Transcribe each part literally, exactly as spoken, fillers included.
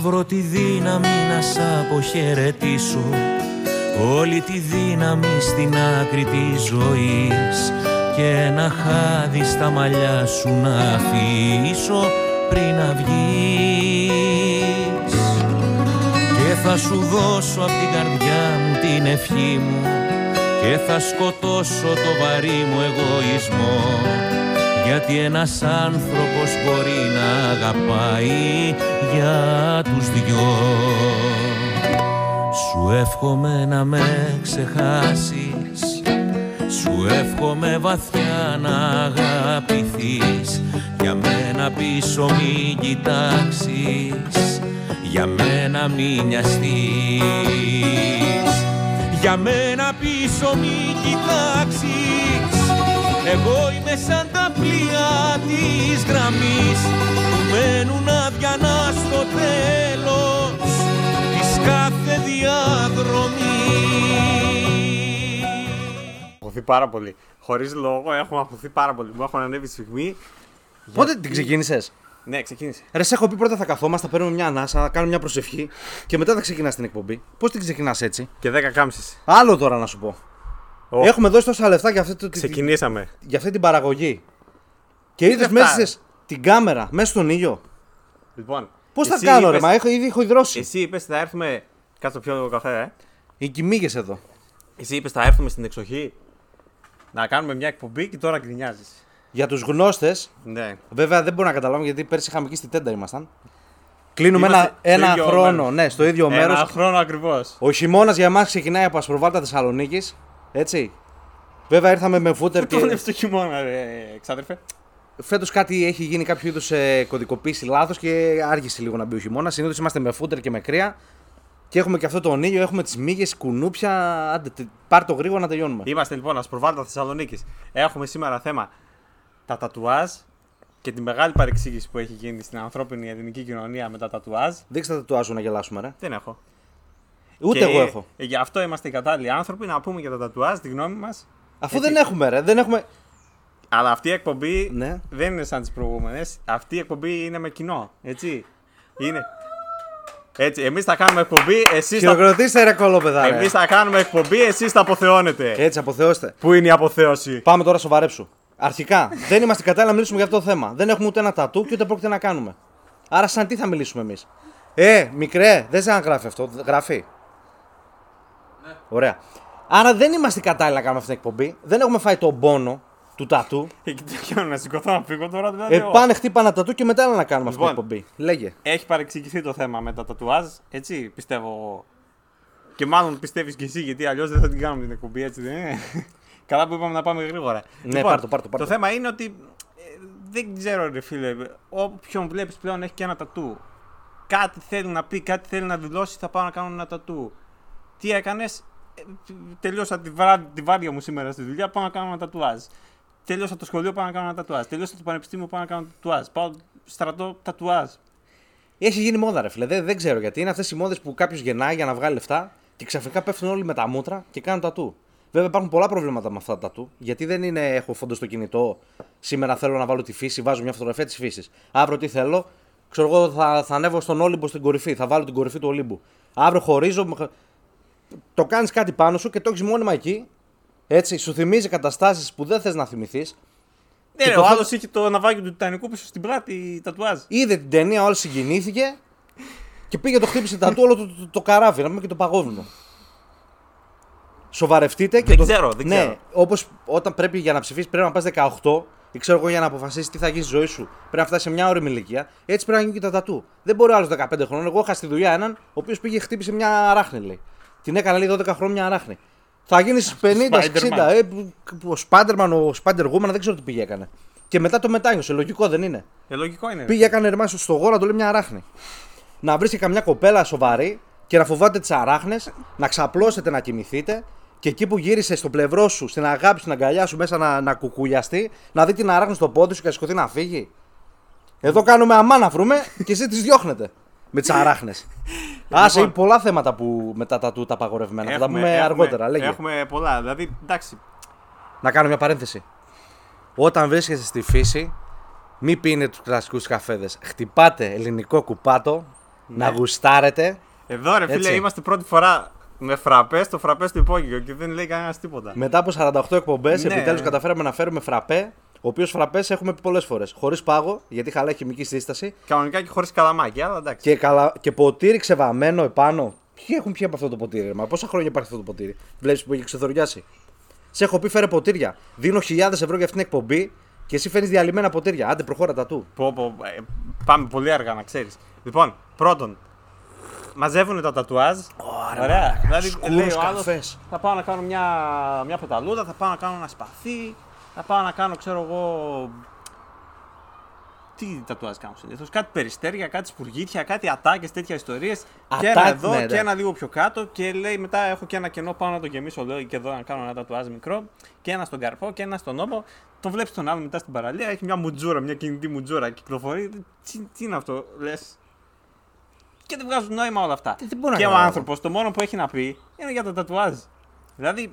Θα βρω τη δύναμη να σ' αποχαιρετήσω, όλη τη δύναμη στην άκρη της ζωής, και ένα χάδι στα μαλλιά σου να αφήσω πριν να βγεις. Και θα σου δώσω απ' την καρδιά μου την ευχή μου, και θα σκοτώσω το βαρύ μου εγωισμό, γιατί ένας άνθρωπος μπορεί να αγαπάει για τους δυο. Σου εύχομαι να με ξεχάσεις, σου εύχομαι βαθιά να αγαπηθείς, για μένα πίσω μην κοιτάξεις, για μένα μην νοιαστείς. Για μένα πίσω μην κοιτάξεις, εγώ είμαι σαν τα πλοία της γραμμής που μένουν αδιανά στο τέλος της κάθε διαδρομής. Αγχωθεί πάρα πολύ. Χωρίς λόγο έχουμε αγχωθεί πάρα πολύ. Μου έχουν ανέβει τη στιγμή. Πότε για... την ξεκίνησες? Ναι, ξεκίνησε. Ρε, σε έχω πει πρώτα θα καθόμαστε, θα παίρνουμε μια ανάσα, θα κάνουμε μια προσευχή και μετά θα ξεκινάς την εκπομπή. Πώς την ξεκινάς έτσι? Και δέκα κάμψεις. Άλλο τώρα να σου πω. Oh. Έχουμε δώσει τόσα λεφτά για αυτή, το... Ξεκινήσαμε. Για αυτή την παραγωγή. Και είδες μέσα την κάμερα, μέσα στον ήλιο. Λοιπόν. Πώς θα κάνω, είπες... ρε, μα έχω, ήδη έχω υδρώσει. Εσύ είπες θα έρθουμε. Κάτσε πιο καφέ, ε. Οι κοιμήγες εδώ. Εσύ είπες θα έρθουμε στην εξοχή να κάνουμε μια εκπομπή και τώρα γκρινιάζεις. Για τους γνώστες, ναι. Βέβαια δεν μπορώ να καταλάβω γιατί πέρσι είχαμε εκεί στη τέντα ήμασταν. Κλείνουμε ένα, ένα χρόνο, μέρος. Ναι, στο ίδιο ένα μέρος. Ένα χρόνο ακριβώς. Ο χειμώνας για εμάς ξεκινάει από Ασπροβάλτα Θεσσαλονίκης, έτσι. Βέβαια ήρθαμε με φούτερ και... Πού τον έφτω χειμώνα, ρε, εξάδερφε. Φέτος κάτι έχει γίνει, κάποιο είδους ε, κωδικοποίηση λάθος και άργησε λίγο να μπει ο χειμώνας. Συνήθως είμαστε με φούτερ και με κρύα. Και έχουμε και αυτό τον ήλιο, έχουμε τις μύγες, κουνούπια. Άντε, πάρ' το γρήγορα να τελειώνουμε. Είμαστε λοιπόν Ασπροβάλτα Θεσσαλονίκης. Έχουμε σήμερα θέμα τα τατουάζ και τη μεγάλη παρεξήγηση που έχει γίνει στην ανθρώπινη ελληνική κοινωνία με τα τατουάζ. Δείξτε τα τατουάζ να γελάσουμε, ρε. Δεν έχω. Ούτε και εγώ έχω. Γι' αυτό είμαστε οι κατάλληλοι άνθρωποι να πούμε για τα τατουάζ τη γνώμη μας. Αφού έτσι... δεν έχουμε, ρε. Δεν έχουμε... Αλλά αυτή η εκπομπή ναι. δεν είναι σαν τις προηγούμενες. Αυτή η εκπομπή είναι με κοινό. Έτσι. Είναι. Έτσι. Εμείς θα κάνουμε εκπομπή. Εσείς Χειροκροτήστε, θα... ρε κολόπεδα. Εμείς θα κάνουμε εκπομπή. Εσείς θα αποθεώνετε. Έτσι, αποθεώστε. Πού είναι η αποθέωση? Πάμε τώρα σοβαρέψου. Αρχικά, δεν είμαστε κατάλληλοι να μιλήσουμε για αυτό το θέμα. Δεν έχουμε ούτε ένα τατού και ούτε πρόκειται να κάνουμε. Άρα, σαν τι θα μιλήσουμε εμείς? Ε, μικρέ, δεν ξέρω αν γράφει αυτό. Γράφει. Ναι. Ωραία. Άρα, δεν είμαστε κατάλληλοι να κάνουμε αυτή την εκπομπή. Δεν έχουμε φάει τον πόνο του τατού. Εκεί τι κάνω, να σηκωθώ να φύγω τώρα, δηλαδή. Ε, πάνε, χτύπα ένα τατού και μετά να κάνουμε λοιπόν, αυτή την εκπομπή. Λέγε. Έχει παρεξηγηθεί το θέμα με τα τατουάζ, έτσι πιστεύω. Και μάλλον πιστεύει κι εσύ, γιατί αλλιώς δεν θα την κάνουμε την εκπομπή, έτσι δεν είναι? Καλά που είπαμε να πάμε γρήγορα. Ναι, λοιπόν, πάρ' το, πάρ' το, πάρ' το. Το θέμα είναι ότι ε, δεν ξέρω, ρε φίλε, όποιον βλέπεις πλέον έχει και ένα τατού. Κάτι θέλει να πει, κάτι θέλει να δηλώσει, θα πάω να κάνω ένα τατού. Τι έκανες? Ε, τελείωσα τη, βράδυ, τη βάρδια μου σήμερα στη δουλειά, πάω να κάνω ένα τατουάζ. Τελείωσα το σχολείο, πάω να κάνω ένα τατουάζ. Τελείωσα το πανεπιστήμιο, πάω να κάνω ένα τατουάζ. Πάω στρατό, τατουάζ. Έχει γίνει μόδα, ρε φίλε. Δεν, δεν ξέρω γιατί. Είναι αυτές οι μόδες που κάποιος γεννάει για να βγάλει λεφτά και ξαφνικά πέφτουν όλοι με τα μούτρα και κάνουν τατού. Βέβαια υπάρχουν πολλά προβλήματα με αυτά τα τατού. Γιατί δεν είναι, έχω φόντο στο κινητό. Σήμερα θέλω να βάλω τη φύση, βάζω μια φωτογραφία τη φύση. Αύριο τι θέλω, ξέρω εγώ, θα, θα ανέβω στον Όλυμπο στην κορυφή. Θα βάλω την κορυφή του Ολύμπου. Αύριο χωρίζω. Το κάνεις κάτι πάνω σου και το έχεις μόνιμα εκεί. Έτσι, σου θυμίζει καταστάσεις που δεν θες να θυμηθείς. Ναι, και ρε, ο άλλο είχε το ναυάγιο του Τιτανικού πίσω στην πλάτη, τατουάζ. Είδε την ταινία, όλη συγκινήθηκε και πήγε το χτύπησε τατού όλο το, το, το, το καράβι, να πούμε, και το παγόβουνο. Σοβαρευτείτε και. Δεν το... ξέρω, δεν ναι, ξέρω. Όπως όταν πρέπει για να ψηφίσεις πρέπει να πας δεκαοκτώ ή ξέρω εγώ για να αποφασίσεις τι θα γίνει στη ζωή σου. Πρέπει να φτάσεις σε μια όριμη ηλικία. Έτσι πρέπει να γίνει και τα τατού. Δεν μπορεί άλλος δεκαπέντε χρόνων. Εγώ είχα στη δουλειά έναν ο οποίος πήγε χτύπησε μια αράχνη, λέει. Την έκανα, λέει, δώδεκα χρόνια μια αράχνη. Θα γίνει στις πενήντα εξήντα. Ο Σπάντερμαν, ο Σπάντεργούμαν, δεν ξέρω τι πήγε έκανε. Και μετά το μετάνιωσε. Λογικό δεν είναι? Ε, λογικό είναι. Πήγε έκανε ρεμά στο γόρα του, λέει, μια αράχνη. Να βρει και καμιά κοπέλα σοβαρή και να φοβάται τις αράχνες, να ξαπλώσετε να κοιμηθείτε. Και εκεί που γύρισε στο πλευρό σου, στην αγάπη σου, στην αγκαλιά σου, μέσα να, να κουκουλιαστεί, να δει την αράχνη στο πόδι σου και να σηκωθεί να φύγει. Εδώ κάνουμε αμά να βρούμε και εσύ τις διώχνετε με τις αράχνες. Άσε, λοιπόν, πολλά θέματα που μετά τα του τα απαγορευμένα. Θα τα πούμε έχουμε, αργότερα. Λέγε. Έχουμε πολλά, δηλαδή εντάξει. Να κάνω μια παρένθεση. Όταν βρίσκεσαι στη φύση, μην πίνετε τους κλασικούς καφέδες. Χτυπάτε ελληνικό κουπάτο ναι. να γουστάρετε. Εδώ ρε φίλε, έτσι. Είμαστε πρώτη φορά με φραπέ στο φραπέ στο υπόγειο και δεν λέει κανένα τίποτα. Μετά από σαράντα οκτώ εκπομπές, ναι. επιτέλους καταφέραμε να φέρουμε φραπέ. Ο οποίος φραπές έχουμε πει πολλές φορές. Χωρίς πάγο, γιατί χαλάει χημική σύσταση. Κανονικά και χωρίς καλαμάκι, αλλά εντάξει. Και, καλα... και ποτήρι ξεβαμμένο επάνω. Ποιοι έχουν πιει από αυτό το ποτήρι, μα πόσα χρόνια υπάρχει αυτό το ποτήρι. Βλέπεις που έχει ξεθοριάσει. Σε έχω πει φέρε ποτήρια. Δίνω χιλιάδες ευρώ για αυτήν την εκπομπή και εσύ φέρνεις διαλυμένα ποτήρια. Άντε, προχώρα τα του. Πω, πω, πάμε πολύ αργά, να ξέρεις. Λοιπόν, πρώτον, μαζεύουν τα τατουάζ. Ωραία. Ωραία. Δηλαδή, λέει ο άλλος, θα πάω να κάνω μια, μια πεταλούδα, θα πάω να κάνω ένα σπαθί. Θα πάω να κάνω, ξέρω εγώ. Τι τατουάζ κάνω συνήθως. Κάτι περιστέρια, κάτι σπουργίτια, κάτι ατάκες, τέτοια ιστορίες. Και ένα εδώ ναι, και ένα λίγο πιο κάτω. Και λέει μετά έχω και ένα κενό, πάω να το γεμίσω. Λέω και εδώ να κάνω ένα τατουάζ μικρό. Και ένα στον καρφό και ένα στον ώμο. Τον βλέπεις τον άλλο μετά στην παραλία. Έχει μια μουτζούρα, μια κινητή μουτζούρα. Κυκλοφορεί. Τι, τι είναι αυτό, λες. Και δεν βγάζουν νόημα όλα αυτά. Τι, και ο άνθρωπος το μόνο που έχει να πει είναι για το τατουάζ. Δηλαδή.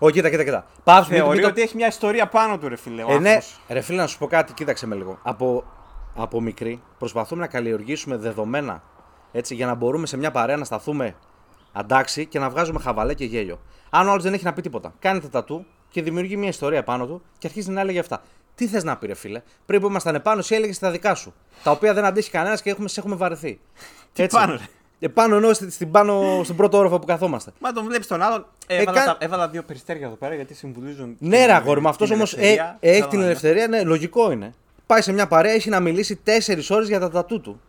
Ω, κοίτα, κοίτα, κοίτα. Πάψε με. Θεωρεί ότι έχει μια ιστορία πάνω του, ρε φίλε. Ε, ναι, ρε φίλε, να σου πω κάτι, κοίταξε με λίγο. Από, από μικρή προσπαθούμε να καλλιεργήσουμε δεδομένα έτσι, για να μπορούμε σε μια παρέα να σταθούμε αντάξει και να βγάζουμε χαβαλέ και γέλιο. Αν ο άλλος δεν έχει να πει τίποτα, κάνει τα τατού και δημιουργεί μια ιστορία πάνω του και αρχίζει να έλεγε αυτά. Τι θες να πει, ρε φίλε. Πριν που ήμασταν επάνω, εσύ έλεγες τα δικά σου. Τα οποία δεν αντέχει κανένας και έχουμε, σε έχουμε βαρεθεί. Τι πάνω, ρε. Επάνω ενώ στην πάνω, στον πρώτο όροφο που καθόμαστε. Μα τον βλέπεις τον άλλον. Έβαλα, ε, τα, έβαλα δύο περιστέρια εδώ πέρα γιατί συμβουλίζουν. Ναι, ρε αγόρι μου, αυτός όμως ε, έχει την ελευθερία, ναι, λογικό είναι. Πάει σε μια παρέα, έχει να μιλήσει τέσσερις ώρες για τα τατού του.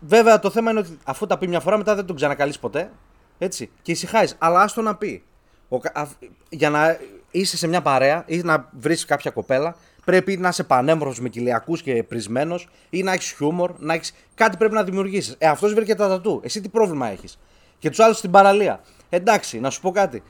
Βέβαια το θέμα είναι ότι αφού τα πει μια φορά, μετά δεν τον ξανακαλείς ποτέ. Έτσι. Και ησυχάζεις. Αλλά άστο να πει. Ο, α, για να είσαι σε μια παρέα ή να βρεις κάποια κοπέλα. Πρέπει να είσαι πανέμορφος με κοιλιακούς και πρισμένος ή να έχεις χιούμορ, να έχεις... κάτι πρέπει να δημιουργήσεις. Ε, αυτός βρήκε τα τατού. Εσύ τι πρόβλημα έχεις. Και τους άλλους στην παραλία. Εντάξει, να σου πω κάτι.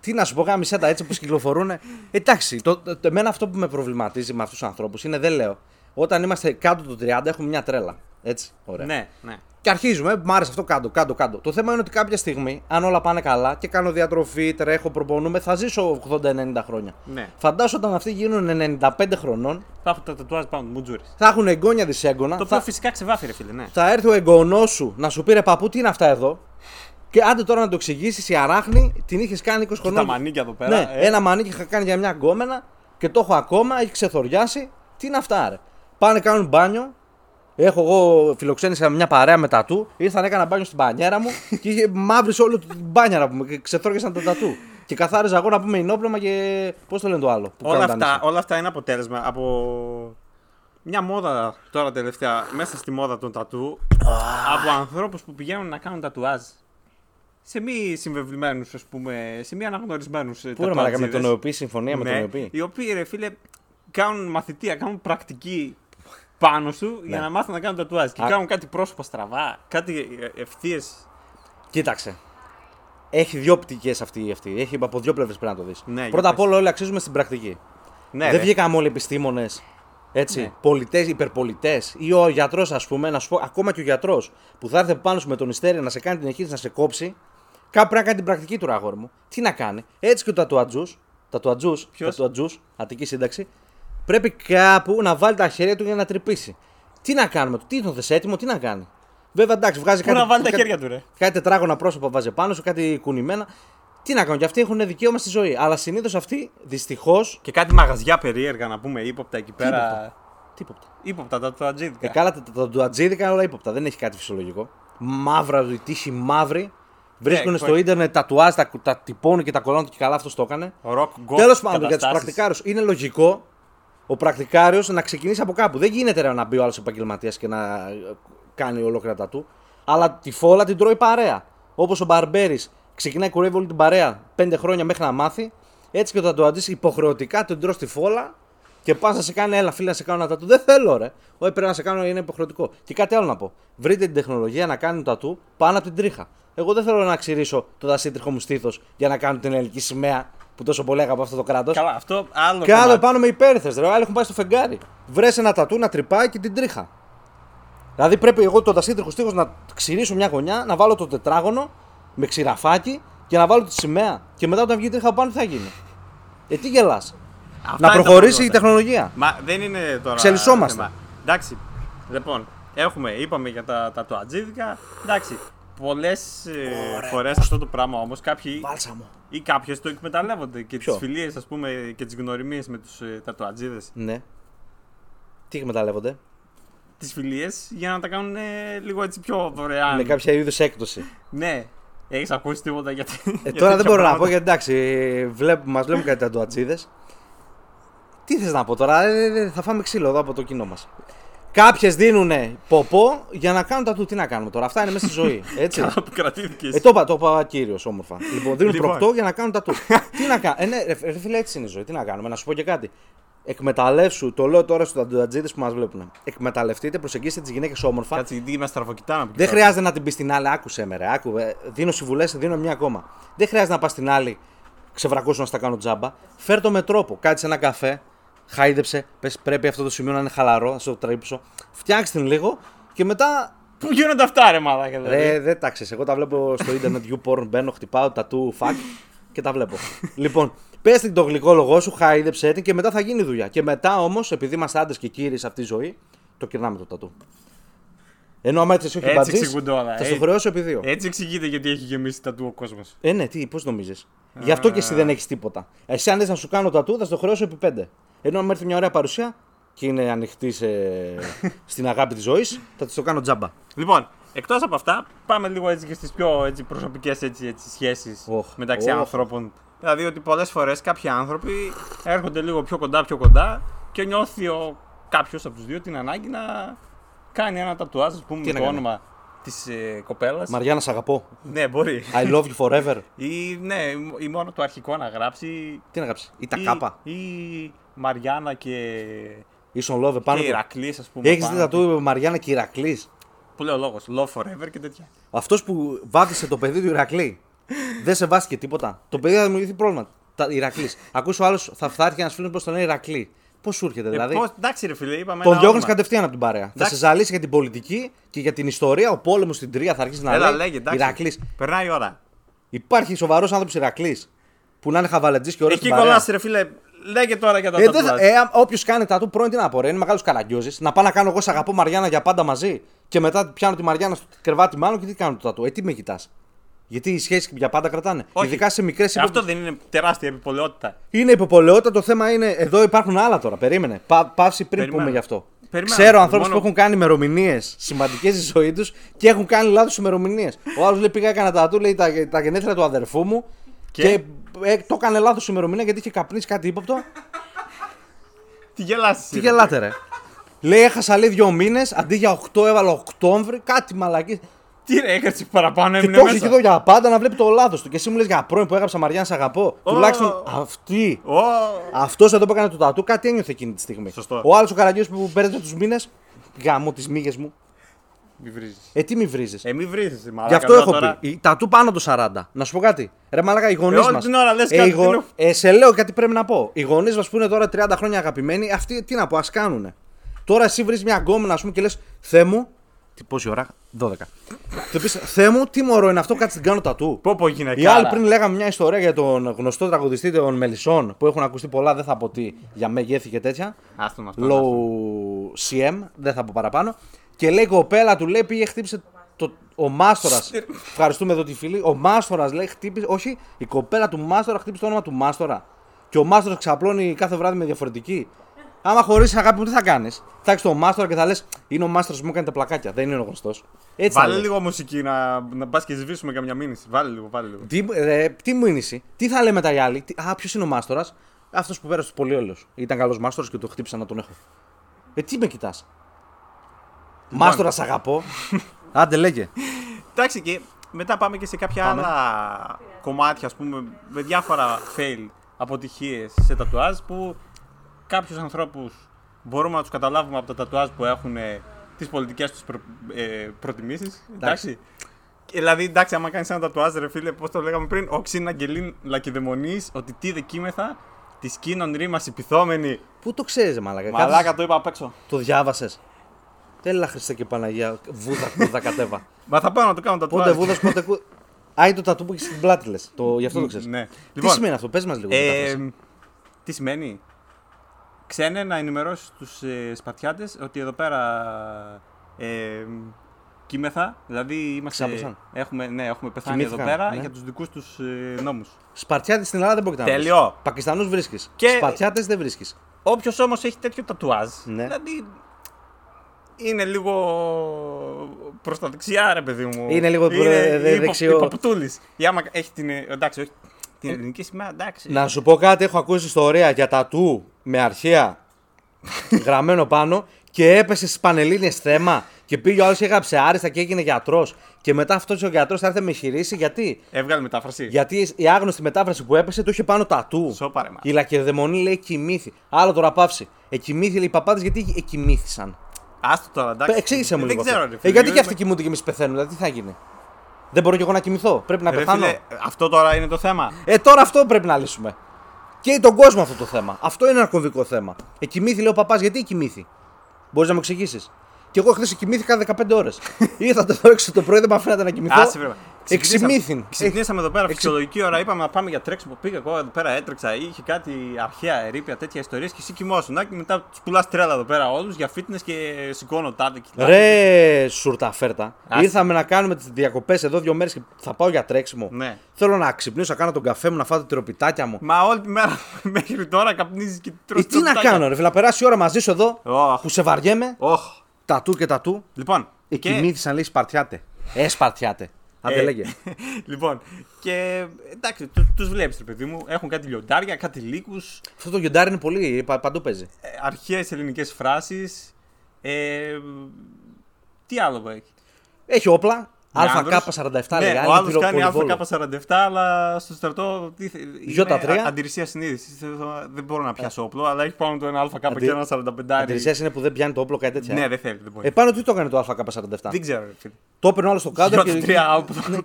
Τι να σου πω, γάμισε τα έτσι που κυκλοφορούν. Εντάξει, το, το, το, εμένα αυτό που με προβληματίζει με αυτούς τους ανθρώπους είναι, δεν λέω, όταν είμαστε κάτω των τριάντα έχουμε μια τρέλα. Έτσι, ωραία. Ναι, ναι. Και αρχίζουμε, μ' άρεσε αυτό κάτω, κάτω, κάτω. Το θέμα είναι ότι κάποια στιγμή, αν όλα πάνε καλά και κάνω διατροφή, τρέχω, προπονούμε, θα ζήσω ογδόντα ενενήντα χρόνια. Ναι. Φαντάσου όταν αυτοί γίνουν ενενήντα πέντε χρονών. Θα έχουν τα τατουάζ πάνω του μουτζούρι. Θα έχουν εγγόνια δυσέγγωνα. Το οποίο θα... φυσικά ξεβάφερε, φίλε, ναι. Θα έρθει ο εγγονός σου να σου πει ρε παππού, τι είναι αυτά εδώ. Και άντε τώρα να το εξηγήσει, η αράχνη την είχε κάνει είκοσι χρονών. Τα μανίκια εδώ πέρα. Ναι, ε. Ένα μανίκι είχα κάνει για μια γκόμενα και το έχω ακόμα, έχει ξεθοριάσει. Τι είναι αυτά, ρε. Πάνε κάνουν μπάνιο. Έχω εγώ φιλοξένησα μια παρέα με τατού, ήρθαν, έκανα μπάνιο στην μπανιέρα μου και είχε μαύρη όλη την μπάνιαρα μου και ξεθόριασαν τα τατού. Και καθάριζα εγώ να πούμε ενόπλωμα και πώς το λένε το άλλο. Όλα αυτά, όλα αυτά είναι αποτέλεσμα από μια μόδα τώρα τελευταία, μέσα στη μόδα των τατού, από ανθρώπους που πηγαίνουν να κάνουν τατουάζ. Σε μη συμβεβλημένους, ας πούμε, σε μη αναγνωρισμένους τατουάζιδες. Πού ρε με τον ΟΕΟΠΗ, συμφωνία με τον ΟΕΟΠΗ. Οι οποίοι ρε φίλε κάνουν μαθητεία, κάνουν πρακτική. Πάνω σου ναι. για να μάθουν να κάνουν τατουάζ. Και Α... κάνουν κάτι πρόσωπα στραβά, κάτι ευθείες. Κοίταξε. Έχει δύο οπτικές αυτή, αυτή. Έχει από δύο πλευρές πρέπει να το δεις. Ναι, πρώτα απ' όλα, όλοι αξίζουμε στην πρακτική. Ναι, δεν βγήκαμε όλοι επιστήμονες, έτσι. Ναι. Πολιτές, υπερπολιτές. Ή ο γιατρός, ας πούμε, να σου πω, ακόμα και ο γιατρός που θα έρθει πάνω σου με τον ιστέρι να σε κάνει την εχείριση, να σε κόψει. Κάπου πρέπει να κάνει την πρακτική του, αγόρι μου. Τι να κάνει. Έτσι και ο τατουατζούς. Τατουατζούς. Τατουατζούς, Αττική Σύνταξη. Πρέπει κάπου να βάλει τα χέρια του για να τρυπήσει. Τι να κάνουμε, τι τον θες έτοιμο, τι να κάνει. Βέβαια εντάξει, βγάζει κάτι, να βάλει κάτι, τα χέρια του, ρε. Κάτι τετράγωνα πρόσωπα βάζει πάνω σου, κάτι κουνημένα. Τι να κάνουν, και αυτοί έχουν δικαίωμα στη ζωή. Αλλά συνήθως αυτοί δυστυχώς. Και κάτι μαγαζιά περίεργα να πούμε, ύποπτα εκεί πέρα. Τι ύποπτα. Ύποπτα, τα τατουατζίδικα. Ε, καλά, τα τατουατζίδικα είναι όλα ύποπτα, δεν έχει κάτι φυσιολογικό. Μαύρα, οι τύχοι μαύροι. Βρίσκουν yeah, στο ίντερνετ τατουάζ, τα, τα τυπώνουν και τα κολλάνε και καλά αυτό το έκανε. Τέλος πάντων, για του πρακτικάρου είναι λογικό. Ο πρακτικάριος να ξεκινήσει από κάπου. Δεν γίνεται ρε, να μπει ο άλλος επαγγελματίας και να κάνει ολόκληρα τατού. Αλλά τη φόλα την τρώει παρέα. Όπως ο Μπαρμπέρης ξεκινάει, κουρεύει όλη την παρέα πέντε χρόνια μέχρι να μάθει. Έτσι και ο τατουατζής υποχρεωτικά τον τρως τη φόλα και πας να σε κάνει, έλα φίλε να σε κάνω ένα τατού. Δεν θέλω ρε. Όχι πρέπει να σε κάνω, είναι υποχρεωτικό. Και κάτι άλλο να πω. Βρείτε την τεχνολογία να κάνει τατού πάνω από την τρίχα. Εγώ δεν θέλω να ξηρίσω το δασίτριχο μου στήθος για να κάνω την ελληνική σημαία. Που τόσο πολύ από αυτό το κράτος. Καλά, αυτό άλλο. Και άλλο πάνω με υπέρυθες. Ρε, άλλοι έχουν πάει στο φεγγάρι. Βρες ένα τατού να τρυπάει και την τρίχα. Δηλαδή πρέπει εγώ το δασίτριχο στίχος να ξυρίσω μια γωνιά, να βάλω το τετράγωνο με ξυραφάκι και να βάλω τη σημαία. Και μετά όταν βγει η τρίχα πάνω, τι θα γίνει. Ε, τι γελάς. Αυτά να προχωρήσει η τεχνολογία. Μα δεν είναι τώρα. Ξελισσόμαστε. Εντάξει. Λοιπόν, Έχουμε, είπαμε για τα, τα τουατζίδικα. Εντάξει, πολλές φορές αυτό το πράγμα όμως κάποιοι Βάλσαμο. ή κάποιες το εκμεταλλεύονται και Ποιο? τις φιλίες, ας πούμε, και τις γνωριμίες με τους τατουατζίδες. Ναι. Τι εκμεταλλεύονται? Τις φιλίες για να τα κάνουν ε, λίγο έτσι πιο δωρεάν. Με κάποια είδους έκπτωση. Ναι. Έχεις ακούσει τίποτα για την. Ε, τώρα δεν μπορώ πράγματα. να πω γιατί εντάξει, βλέπ, μας βλέπουν κάτι τατουατζίδες. Τι θες να πω τώρα, ε, θα φάμε ξύλο εδώ από το κοινό μας. Κάποιες δίνουνε ποπό για να κάνουν τα του. Τι να κάνουμε τώρα, αυτά είναι μέσα στη ζωή. Έτσι. ε, το είπα, το είπα κύριος, όμορφα. Λοιπόν, δίνουν λοιπόν. προκτό για να κάνουν τα του. Τι να κάνουμε, ε, ναι, ρε φίλε, έτσι είναι η ζωή. Τι να κάνουμε, να σου πω και κάτι. Εκμεταλλεύσου, το λέω τώρα στους τατουατζίδες που μας βλέπουν. Εκμεταλλευτείτε, προσεγγίστε τις γυναίκες όμορφα. Κάτσε, γιατί μας τραβοκοιτάμε. Δεν χρειάζεται να την πεις στην άλλη, άκουσε με ρε. Άκουε, δίνω συμβουλές, δίνω μια ακόμα. Δεν χρειάζεται να πας στην άλλη, ξεβρακώσου να στα κάνω τζάμπα. Φέρ το με τρόπο, κάτσε ένα καφέ. Χάιδεψε, πες πρέπει αυτό το σημείο να είναι χαλαρό, να σου το τρέψω. Φτιάξτε την λίγο και μετά. Πού γίνονται αυτά, ρε μαλάκα. Δηλαδή. Ρε, δεν τα ξέρεις. Εγώ τα βλέπω στο internet, YouPorn, μπαίνω, χτυπάω, τα του, fuck και τα βλέπω. Λοιπόν, πες την το γλυκό λόγο σου, χάιδεψε την και μετά θα γίνει δουλειά. Και μετά όμως, επειδή είμαστε άντρες και κύριοι σε αυτή τη ζωή, το κυρνάμε το τατού. Ενώ άμα έτσι σου έχει μπατζήσει, θα στο χρεώσω επί δύο. Έτσι εξηγείται γιατί έχει γεμίσει τατού ο κόσμος. Ε, ναι, τι, πώς νομίζεις. Ah. Γι' αυτό και εσύ δεν έχεις τίποτα. Εσύ αν θες να σου κάνω τατού, θα στο χρεώσω επί πέντε. Ενώ αν μου έρθει μια ωραία παρουσία και είναι ανοιχτή σε... στην αγάπη της ζωής, θα της το κάνω τζάμπα. Λοιπόν, εκτός από αυτά, πάμε λίγο έτσι και στις πιο έτσι, προσωπικές έτσι, έτσι, σχέσεις oh, μεταξύ oh. ανθρώπων. Δηλαδή ότι πολλές φορές κάποιοι άνθρωποι έρχονται λίγο πιο κοντά πιο κοντά και νιώθει ο... κάποιος από τους δύο την ανάγκη να κάνει ένα τατουάζ, ας πούμε, με το όνομα της ε, κοπέλας. Μαριάννα, σ' αγαπώ. Ναι, μπορεί. I love you forever. Ή ναι, ή μόνο το αρχικό να γράψει. Τι να γράψει, ή τα κάπα. Ή... Μαριάννα και. Ίσον Love επάνω. Και Ηρακλής, ας πούμε. Έχεις δει τα του Μαριάννα και Ηρακλής. Που λέει ο λόγος. Love forever και τέτοια. Αυτός που βάφτισε το παιδί του Ηρακλή. Δεν σε βάφτισε τίποτα. Το παιδί θα δημιουργηθεί πρόβλημα. Τα Ηρακλής. Ακούς ο άλλος, θα φτάσει ένας φίλος προς τον Ηρακλή. Πώς σου έρχεται δηλαδή. Ε, πώς, εντάξει, ρε φίλε, είπαμε. Τον διώχνεις κατευθείαν από την παρέα. Εντάξει. Θα σε ζαλίσει για την πολιτική και για την ιστορία. Ο πόλεμος στην Τρία θα αρχίσει να Έλα, λέει. Ηρακλής. Περνάει η ώρα. Υπάρχει σοβαρός άνθρωπος Ηρακλής που να είναι χαβαλετζής και ωραίος. Εκεί κολλάς, ρε φίλε. Λέγε τώρα για τα ε, τατουάζ. Ε, όποιος κάνει τατού πρώην τι να πω, ρε, είναι μεγάλος καραγκιόζης. Να πάω να κάνω εγώ σ' αγαπώ Μαριάννα για πάντα μαζί και μετά πιάνω τη Μαριάννα στο κρεβάτι μάλλον και τι κάνω το τατού. Ε, τι με κοιτάς. Γιατί οι σχέσεις για πάντα κρατάνε. Όχι. Ειδικά σε μικρές υποπολαιότητες. Αυτό δεν είναι τεράστια υποπολαιότητα. Είναι υποπολαιότητα, το θέμα είναι. Εδώ υπάρχουν άλλα τώρα. Περίμενε. Πα, παύση πριν Περιμένω. πούμε γι' αυτό. Περιμένω. Ξέρω ανθρώπους μόνο... που έχουν κάνει ημερομηνίες σημαντικές στη ζωή τους και έχουν κάνει λάθος ημερομηνίες. Ο άλλος λέει πήγα έκανα τατού, λέει τα, τα γενέθλια του αδερφού μου. Και, και ε, το έκανε λάθος ημερομηνία γιατί είχε καπνίσει κάτι ύποπτο. Τι γελάσεις. Τι γελάτε, ρε. Λέει, έχασα λέει δύο μήνες, αντί για οκτώ έβαλα Οκτώβρη, κάτι μαλακή. Τι ρε, έκατσε παραπάνω, έμεινε μέσα. Και το έχει εδώ για πάντα να βλέπει το λάθος του. Και εσύ μου λες για πρώην που έγραψα Μαριάννα, σ' αγαπώ. Oh. Τουλάχιστον αυτή. Oh. Αυτός εδώ που έκανε το τατού, κάτι ένιωθε εκείνη τη στιγμή. Σωστό. Ο άλλος ο καραγκιός που πέρασε τους μήνες, γαμώ τις μύγες μου. Μη βρίζεις. Ε, τι μη βρίζεις. Ε, μη βρίζεις, μαλάκα. Γι' αυτό έχω τώρα... πει. Τα του πάνω το σαράντα. Να σου πω κάτι. Ρε, μαλάκα, οι γονείς μας. Ε, ε, γο... ε, σε λέω κάτι πρέπει να πω. Οι γονείς μας που είναι τώρα τριάντα χρόνια αγαπημένοι, αυτοί τι να πω, ας κάνουνε. Τώρα εσύ βρεις μια γκόμενα, ας πούμε, και λες Θεέ μου. Τι, πόση ώρα, δώδεκα. Του πει Θεέ μου, τι μωρό είναι αυτό, κάτσε την κάνω τατού. Πω πω γυναίκα. Οι άλλοι πριν λέγαμε μια ιστορία για τον γνωστό τραγουδιστή των Μελισσών που έχουν ακουστεί πολλά, δεν θα πω τι, για μεγέθη και τέτοια. Άστον αυτό. Low σι εμ, δεν θα πω παραπάνω. Και λέει η κοπέλα του, λέει πήγε χτύπησε το, ο Μάστορας. Ευχαριστούμε εδώ τη φίλη. Ο Μάστορας λέει χτύπησε. Όχι, η κοπέλα του Μάστορα χτύπησε το όνομα του Μάστορα. Και ο Μάστορας ξαπλώνει κάθε βράδυ με διαφορετική. Άμα χωρίς αγάπη μου, τι θα κάνεις. Θα έχεις τον Μάστορα και θα λες είναι ο Μάστορας που μου έκανε τα πλακάκια. Δεν είναι ο γνωστός. Έτσι. Βάλε λίγο μουσική να, να πας και σβήσουμε καμιά μήνυση. Βάλε λίγο, βάλε λίγο. Τι, ρε, τι μήνυση, τι θα λέμε τα οι άλλοι. Τι, α, ποιος είναι ο Μάστορας. Αυτός που πέρασε το Πολυόλαιος. Ήταν καλός Μάστορας και το χτύπησα να τον έχω. Ε, τι με κοιτάς. Μάστορα, σ' αγαπώ. Άντε, λέγε. Εντάξει, και μετά πάμε και σε κάποια πάμε. άλλα κομμάτια, ας πούμε, με διάφορα fail, αποτυχίες σε τατουάζ που κάποιους ανθρώπους μπορούμε να τους καταλάβουμε από τα τατουάζ που έχουν τις πολιτικές τους προ, ε, προτιμήσεις. Εντάξει. Δηλαδή, εντάξει, άμα κάνεις ένα τατουάζ, ρε φίλε, πώς το λέγαμε πριν, οξύν αγγελήν λακεδαιμονείς, ότι τι δε κείμεθα, της κείνων ρήμας υπηθόμενη. Πού το ξέρεις, μαλάκα. Μαλάκα, Κάτες... το είπα απ' έξω. Το διάβασες. Τέλα Χριστέ και Παναγία, Βούδα, Κούδα, κατέβα. Μα θα πάω να το κάνω τατουάζ. Πότε Βούδας, πότε Κούδα. Α, είναι το τατού που έχεις στην πλάτη, λες. Γι' αυτό το ξέρεις. Ναι. Λοιπόν, τι σημαίνει αυτό, πες μας λίγο. Ε, τι σημαίνει. Ξένε να ενημερώσεις τους ε, σπατιάτες ότι εδώ πέρα ε, κείμεθα, δηλαδή είμαστε, έχουμε, ναι, έχουμε πεθάνει Κιμήθηκαν, εδώ πέρα ναι. για τους δικούς τους ε, νόμους. Σπαρτιάτες στην Ελλάδα δεν πρόκειται να βρεις. Τέλειο. Πακιστανούς βρίσκεις. Και... Σπαρτιάτες δεν βρίσκεις. Όποιος όμως έχει τέτοιο τατουάζ, ναι. δηλαδή είναι λίγο προς τα δεξιά ρε παιδί μου. Είναι λίγο είναι δε, δεξιό. Υποπτούλης. Άμα έχει την, εντάξει, όχι, την ελληνική σημαία, εντάξει. Να σου πω κάτι, έχω ακούσει ιστορία για τατού με αρχαία γραμμένο πάνω και έπεσε στις Πανελλήνιες θέμα. Και πήγε ο άλλος και έγραψε άριστα και έγινε γιατρός. Και μετά αυτός ο γιατρός θα έρθει να με χειρίσει γιατί. Έβγαλε μετάφραση. Γιατί η άγνωστη μετάφραση που έπεσε του είχε πάνω τατού. Σοπαρε μα. Η Λακεδαιμονή λέει εκοιμήθη. Άλλο τώρα παύση. Εκοιμήθη λέει οι παπάδες γιατί εκοιμήθησαν. Άστο τώρα, εντάξει. Εξήγησε μου λίγο. Δεν ξέρω, ρε, φίλοι, ε, γιατί και αυτοί κοιμούνται και εμείς πεθαίνουν, δηλαδή τι θα γίνει. Δεν μπορώ κι εγώ να κοιμηθώ. Πρέπει να ρε, πεθάνω. Φίλε, αυτό τώρα είναι το θέμα. Ε, τώρα αυτό πρέπει να λύσουμε. Και τον κόσμο αυτό το θέμα. Αυτό είναι ένα κομβικό θέμα. Εκοιμήθη λέει ο παπάς γιατί εκοιμήθη. Μπορείς να μου εξηγήσεις. Και εγώ χθες κοιμήθηκα δεκαπέντε ώρες. Ήρθα το έξω το πρωί, δεν με αφήνατε να κοιμηθώ. Εξημήθην. Ξυπνήσαμε εδώ πέρα, φυσιολογική ώρα. Είπαμε να πάμε για τρέξιμο. Πήγα εγώ εδώ πέρα, έτρεξα. Είχε κάτι αρχαία ερείπια, τέτοια ιστορίες. Και εσύ κοιμόσουν. Και μετά τους πουλάς τρέλα εδώ πέρα όλους για fitness και σηκώνω τάδε. Ρε σουρταφέρτα. Ήρθαμε να κάνουμε τις διακοπές εδώ δύο μέρες και θα πάω για τρέξιμο. Ναι. Θέλω να ξυπνήσω, να κάνω τον καφέ μου, να φάω τα τυροπιτάκια μου. Μα όλη τη μέρα μέχρι τώρα καπνίζεις και τρως. Τι να κάνω, ρε, να περάσει η ώρα μαζί σου εδώ που σε βαριέμαι. Τατού και τατού. Λοιπόν. Εκοιμήθησαν, και... λέει Σπαρτιάτε. Ε, Σπαρτιάτε. Αν δεν λέγε. Λοιπόν. Και εντάξει, τους βλέπεις, ρε παιδί μου. Έχουν κάτι λιοντάρια, κάτι λύκους. Αυτό το λιοντάρι είναι πολύ. Παντού παίζει. Ε, αρχαίες ελληνικές φράσεις. Ε, τι άλλο έχει. Έχει όπλα. Α Κ σαράντα επτά λέγανε. Ο άλλος κάνει Α Κ σαράντα επτά, αλλά στο στρατό. Αντιρρησία συνείδησης. Δεν μπορώ να πιάσω όπλο, αλλά έχει πάνω το ένα Α Κ και ένα σαράντα πέντε. Αντιρρησία είναι που δεν πιάνει το όπλο, κάτι τέτοιο. Ναι, δεν θέλει. Επάνω τι το έκανε το Α Κ σαράντα επτά. Δεν ξέρω. Το έπαιρνε ο άλλος στο κάτω.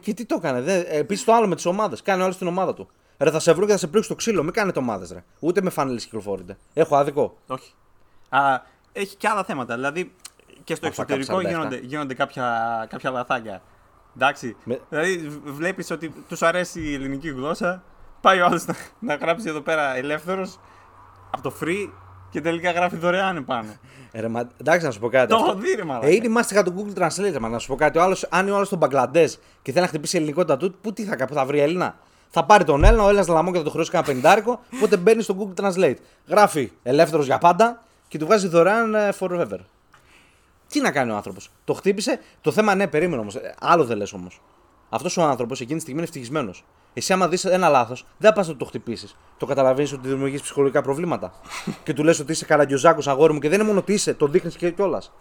Και τι το έκανε. Επίσης το άλλο με τις ομάδες. Κάνει ο άλλος την ομάδα του. Ρε, θα σε βρουν και θα σε πλήξει το ξύλο. Μην κάνετε ομάδες, ρε. Ούτε με φανελές κυκλοφορείτε. Έχω άδικο. Όχι. Έχει και άλλα θέματα. Δηλαδή και στο εξωτερικό γίνονται κάποια λαθάκια. Εντάξει, με... δηλαδή βλέπεις ότι τους αρέσει η ελληνική γλώσσα, πάει ο άλλος να, να γράψει εδώ πέρα ελεύθερος από το free και τελικά γράφει δωρεάν επάνω. Ε, μα... Εντάξει, να σου πω κάτι. Το έχω δει, ρε μάλλον. Είναι η μάστιγα του Google Translate, μα να σου πω κάτι. Ο άλλος, αν είναι ο άλλος στον Μπαγκλαντές και θέλει να χτυπήσει ελληνικό τατού, πού τι θα κάνει, θα βρει Έλληνα. Θα πάρει τον Έλληνα, ο Έλληνας λαμό και θα το χρεώσει κανένα πενηντάρικο, οπότε μπαίνει στο Google Translate. Γράφει ελεύθερος για πάντα και του βγάζει δωρεάν forever. Τι να κάνει ο άνθρωπος. Το χτύπησε. Το θέμα ναι, περίμενε όμως. Άλλο δεν λες όμως. Αυτός ο άνθρωπος εκείνη τη στιγμή είναι ευτυχισμένος. Εσύ, άμα δεις ένα λάθος, δεν πας να το χτυπήσεις. Το καταλαβαίνεις ότι δημιουργείς ψυχολογικά προβλήματα. Και του λες ότι είσαι καραγκιοζάκος, αγόρι μου, και δεν είναι μόνο ότι είσαι, το δείχνεις και κιόλας.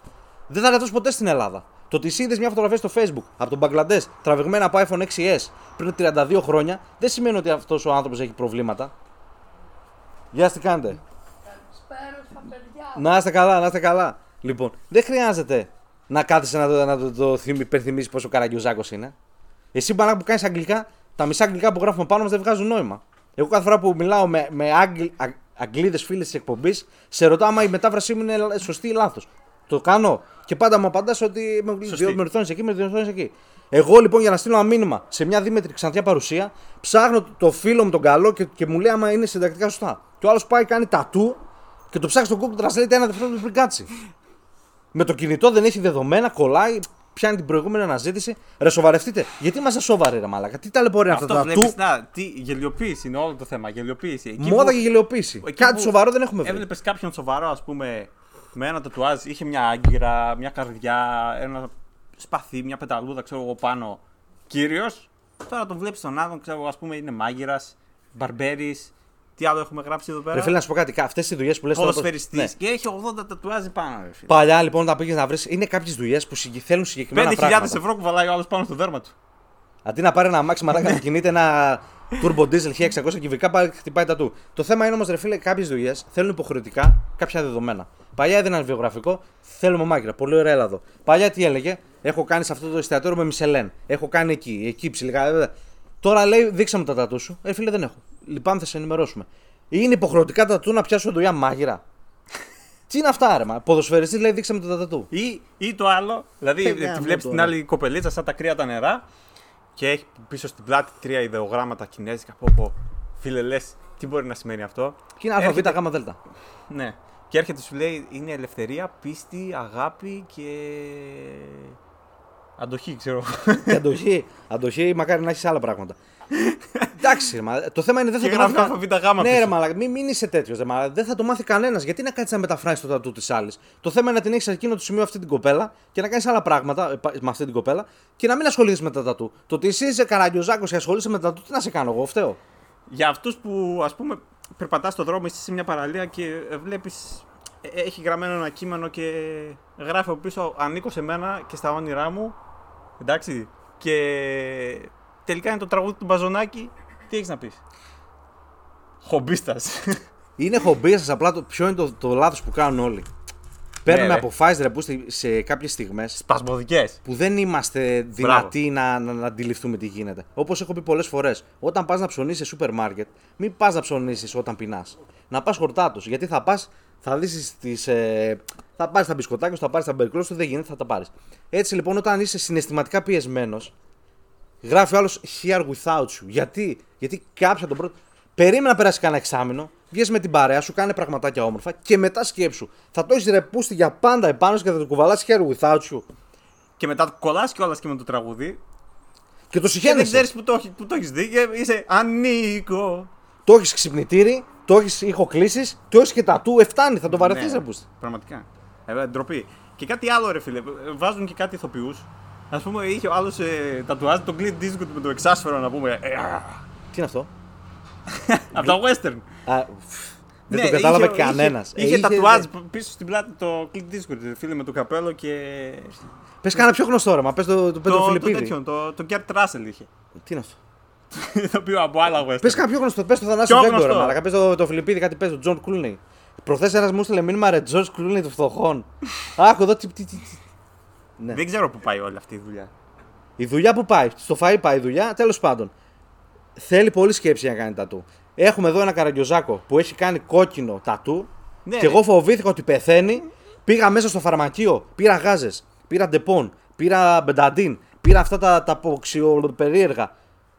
Δεν θα γρατώσει ποτέ στην Ελλάδα. Το ότι εσύ είδες μια φωτογραφία στο Facebook από τον Μπαγκλαντές, τραβηγμένα από άιφον σιξ ες πριν τριάντα δύο χρόνια, δεν σημαίνει ότι αυτός ο άνθρωπος έχει προβλήματα. Γεια σας, τι κάνετε. Να είστε καλά, να είστε καλά. Λοιπόν, δεν χρειάζεται να κάθεσαι να το, να το, το θυμ, υπερθυμίσεις πόσο καραγκιουζάκος είναι. Εσύ μπανά που κάνεις αγγλικά, τα μισά αγγλικά που γράφουμε πάνω μας δεν βγάζουν νόημα. Εγώ κάθε φορά που μιλάω με, με αγγλ, αγ, αγγλίδες φίλες της εκπομπής, σε ρωτάω άμα η μετάφρασή μου είναι σωστή ή λάθος. Το κάνω και πάντα μου απαντάς ότι με διορθώνεις εκεί, με διορθώνεις εκεί. Εγώ λοιπόν για να στείλω ένα μήνυμα σε μια δίμετρη Ξαντιά παρουσία, ψάχνω το φίλο μου τον καλό και, και μου λέει άμα είναι συντακτικά σωστά. Και ο άλλος πάει κάνει τατού και το ψάχνει στον Google Translate ένα δευτερόλεπτο πριν κάτσει. Με το κινητό δεν έχει δεδομένα, κολλάει, πιάνει την προηγούμενη αναζήτηση. Ρε, σοβαρευτείτε. Γιατί είμαστε σοβαροί, ρε μαλάκα. Τι ταλαιπωρεί αυτό το πράγμα. Αυτό βλέπεις, να, τι γελιοποίηση είναι όλο το θέμα. Γελιοποίηση. Εκεί μόδα που, και γελιοποίηση. Κάτι σοβαρό δεν έχουμε βρει. Έβλεπες κάποιον σοβαρό, ας πούμε, με ένα τατουάζ, είχε μια άγκυρα, μια καρδιά, ένα σπαθί, μια πεταλούδα, ξέρω εγώ πάνω. Κύριος. Τώρα τον βλέπεις τον άλλον, ξέρω εγώ, ας πούμε, είναι μάγειρας, μπαρμπέρης. Τι άλλο έχουμε γράψει εδώ πέρα. Ρε φίλε, να σου πω κάτι. Αυτές οι δουλειές που λες τώρα. Ποδοσφαιριστής. Ναι. Και έχει ογδόντα τατουάζι πάνω. Ρε φίλε. Παλιά λοιπόν, όταν πήγες να βρεις, είναι κάποιες δουλειές που θέλουν συγκεκριμένα πράγματα. πέντε χιλιάδες ευρώ κουβαλάει ο άλλος πάνω στο δέρμα του. Αντί να πάρει ένα αμάξι μαλάκα να κινείται ένα turbo diesel χίλια εξακόσια κυβικά, πάει χτυπάει τατού. Το θέμα είναι όμως, ρε φίλε, κάποιες δουλειές θέλουν υποχρεωτικά κάποια δεδομένα. Παλιά έδιναν βιογραφικό, θέλουμε μάγκυρα. Πολύ ωραία Ελλάδο. Παλιά τι έλεγε, έχω κάνει σε αυτό το εστιατόριο με Μισελέν. Έχω κάνει εκεί, εκεί ψηλικά. Τώρα λέει, δείξαμε τα τατού σου. Ε, φίλε, δεν έχω. Λυπάμαι, θα σε ενημερώσουμε. Είναι υποχρεωτικά τα τατού να πιάσουν δουλειά μάγειρα. Τι είναι αυτά, άρεμα. Ποδοσφαιριστής λέει, δείξαμε τα τατού. Ή, ή το άλλο, δηλαδή τη βλέπεις την άλλη κοπελίτσα σαν τα κρύα τα νερά και έχει πίσω στην πλάτη τρία ιδεογράμματα κινέζικα. Πω, πω, φίλε, λες, τι μπορεί να σημαίνει αυτό. Και είναι Α, Β, Γ, Δ. Ναι. Και έρχεται σου λέει είναι ελευθερία, πίστη, αγάπη και αντοχή, ξέρω. Και αντοχή, αντοχή, μακάρι να έχεις άλλα πράγματα. Εντάξει, μα, το θέμα είναι δεν θα και το μάθει κανένα. Ναι, ρε, μα, μην, μην είσαι τέτοιος, ρε, μα, δεν θα το μάθει κανένας. Γιατί να κάτσεις να μεταφράσεις το τατού της άλλης. Το θέμα είναι να την έχεις σε εκείνο το σημείο αυτή την κοπέλα και να κάνεις άλλα πράγματα με αυτή την κοπέλα και να μην ασχολείσαι με τα τατού. Το ότι εσύ είσαι καραγκιόζάκος και ασχολείσαι με τα τατού, τι να σε κάνω εγώ, φταίω. Για αυτούς που ας πούμε περπατάς στον δρόμο, είσαι σε μια παραλία και βλέπεις. Έχει γραμμένο ένα κείμενο και γράφει από πίσω ανήκω σε μένα και στα όνειρά μου. Εντάξει. Και τελικά είναι το τραγούδι του Μπαζονάκη. Τι έχεις να πεις? Χομπίστας. Είναι χομπίστας, απλά το, ποιο είναι το, το λάθος που κάνουν όλοι. Παίρνουμε ναι, αποφάσεις ρε που σε κάποιες στιγμές. Σπασμωδικές. Που δεν είμαστε δυνατοί να, να, να αντιληφθούμε τι γίνεται. Όπως έχω πει πολλές φορές, όταν πας να ψωνίσεις σε σούπερ μάρκετ, μην πας να ψωνίσεις όταν πεινάς. Να πας χορτάτος. Γιατί θα πας, θα δεις τις. Ε, θα πάρεις τα μπισκοτάκια, θα πάρεις τα μπερκλός, δεν γίνεται, θα τα πάρεις. Έτσι λοιπόν, όταν είσαι συναισθηματικά πιεσμένος, γράφει ο άλλος here without you. Γιατί, γιατί κάποια τον πρώτο. Περίμενα να περάσει κανένα εξάμηνο, βγες με την παρέα σου, κάνε πραγματάκια όμορφα και μετά σκέψου. Θα το έχεις ρεπούστη για πάντα επάνω σου και θα το κουβαλάς here without you. Και μετά το κολλάς κιόλας και με το τραγούδι. Και το συγχαίρεσαι. Δεν ξέρεις που το, το έχεις δει και είσαι ανήκω. Το έχεις ξυπνητήρι, το έχεις ηχοκλήσεις, το έχεις και τα του, εφτάνει, θα το βαρεθείς ναι, ρεπούστη. Πραγματικά. Ε, ντροπή. Και κάτι άλλο ρε φίλε, βάζουν και κάτι ηθοποιούς. Ας πούμε είχε ο άλλος ε, τατουάζει τον Clint Eastwood με το εξάσφαιρο να πούμε. Ε, ε, τι είναι αυτό? Από τα western. Α, δεν ναι, το κατάλαβε κανένας. Είχε, είχε, είχε τατουάζ είχε... πίσω στην πλάτη το Clint Eastwood, φίλε με το καπέλο και... Πες κάνα πιο γνωστό ρε, μα πες το, το Πέτρο Φιλιππίδη. Το τέτοιον, το, το Kurt Russell είχε. Τι είναι αυτό? Το πιο από άλλα western. Πες κάνα πιο γνωστό, πες το Θανάσιο Γκέγκο ρε μάρακα, πες το, το Φιλιππίδη κάτι πες, το John Clooney. Προχθές ένας μου έστειλε μήνυμα ρε George Clooney των φτωχών. Άκου εδώ τι... Δεν ξέρω που πάει όλη αυτή η δουλειά. Η δουλειά που πάει, στο φαΐ πάει η δουλειά, τέλος πάντων. Θέλει πολύ σκέψη για να κάνει τατού. Έχουμε εδώ ένα καραγκιόζάκο που έχει κάνει κόκκινο τατού ναι, και εγώ φοβήθηκα ότι πεθαίνει. Πήγα μέσα στο φαρμακείο, πήρα γάζες, πήρα ντεπών, πήρα μπενταντίν, πήρα αυτά τα, τα ποξιοπερίεργα.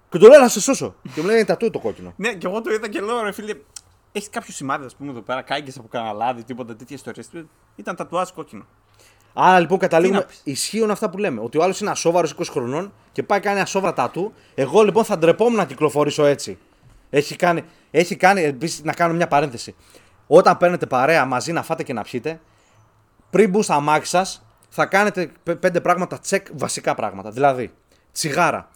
Και του λέω να σε σώσω. Και μου λένε τατού το κόκκινο. Ναι, και εγώ το είδα και λέω ρε φίλε, έχει κάποιο σημάδι α πούμε εδώ πέρα, κάγκες από κανένα λάδι, τίποτα τέτοια ιστορία. Ήταν τατουάζ κόκκινο. Άρα λοιπόν καταλήγουμε, ισχύουν αυτά που λέμε. Ότι ο άλλος είναι ασόβαρος είκοσι χρονών και πάει κάνει ασόβαρα τατού. Εγώ λοιπόν θα ντρεπόμουν να κυκλοφορήσω έτσι. Έχει κάνει, έχει κάνει, επίσης να κάνω μια παρένθεση. Όταν παίρνετε παρέα μαζί να φάτε και να πιείτε, πριν μπουν στα αμάξι σας, θα κάνετε πέντε πράγματα τσεκ, βασικά πράγματα. Δηλαδή, τσιγάρα.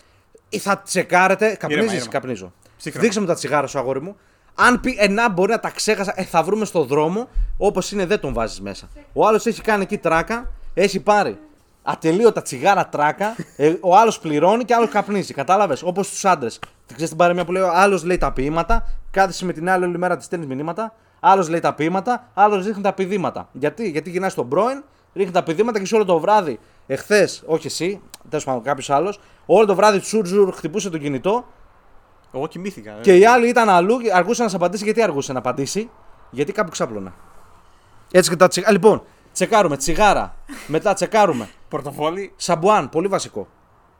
Ή θα τσεκάρετε. Καπνίζεις, καπνίζω. Δείξε μου τα τσιγάρα σου, αγόρι μου. Αν πει ενά μπορεί να τα ξέχασα, ε, θα βρούμε στον δρόμο, όπως είναι δεν τον βάζεις μέσα. Ο άλλος έχει κάνει εκεί τράκα, έχει πάρει ατελείωτα τσιγάρα τράκα, ε, ο άλλος πληρώνει και άλλος καπνίζει. Κατάλαβες, όπως στους άντρες. Ξέρεις την παροιμία που λέει, ο άλλος λέει τα ποίηματα, κάθεσαι με την άλλη όλη μέρα τη στέλνεις μηνύματα, άλλος λέει τα ποίηματα, άλλος ρίχνει τα πηδήματα. Γιατί, γιατί γυρνάς στον πρώην, ρίχνει τα πηδήματα και σε όλο το βράδυ, εχθές, όχι εσύ, τέλος πάντων κάποιος άλλος, όλο το βράδυ τσουρτζουρ χτυπούσε το κινητό. Εγώ κοιμήθηκα. Και οι άλλοι ήταν αλλού και αργούσαν να σε απαντήσει. Γιατί αργούσαν να απαντήσει? Γιατί κάπου ξάπλωνα. Έτσι και τα τσιγάρα. Λοιπόν, τσεκάρουμε τσιγάρα. Μετά τσεκάρουμε. Πορτοφόλι. Σαμπουάν, πολύ βασικό.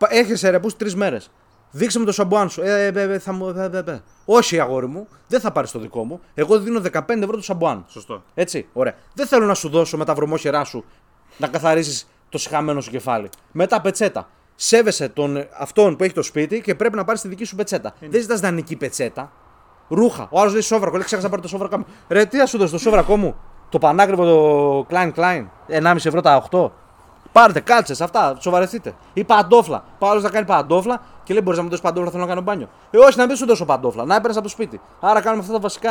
Έχεις ρεπούς τρεις μέρες. Δείξε μου το σαμπουάν σου. Ε, ε, ε, θα μου. Ε, ε, ε. Όχι, αγόρι μου, δεν θα πάρεις το δικό μου. Εγώ δίνω δεκαπέντε ευρώ το σαμπουάν. Σωστό. Έτσι, ωραία. Δεν θέλω να σου δώσω με τα βρωμόχερά σου να καθαρίσεις το σιχαμένο σου κεφάλι. Μετά πετσέτα. Σέβεσαι τον αυτόν που έχει το σπίτι και πρέπει να πάρεις τη δική σου πετσέτα. Είναι. Δεν ζητάς δανεική πετσέτα. Ρούχα. Ο άλλος λέει σόβρακο. Λέει ξέχασα να πάρω το σόβρακό μου. Ρε, τι θα σου δώσω το σόβρακό μου? Το πανάκριβο το Klein Klein. ενάμιση ευρώ τα οκτώ. Πάρτε κάλτσες αυτά. Σοβαρευτείτε. Ή παντόφλα. Πάω άλλος να κάνει παντόφλα και λέει μπορείς να μου δώσεις παντόφλα? Θέλω να κάνω μπάνιο. Ε, όχι, να μην σου δώσω παντόφλα. Να έπαιρνες από το σπίτι. Άρα κάνουμε αυτά τα βασικά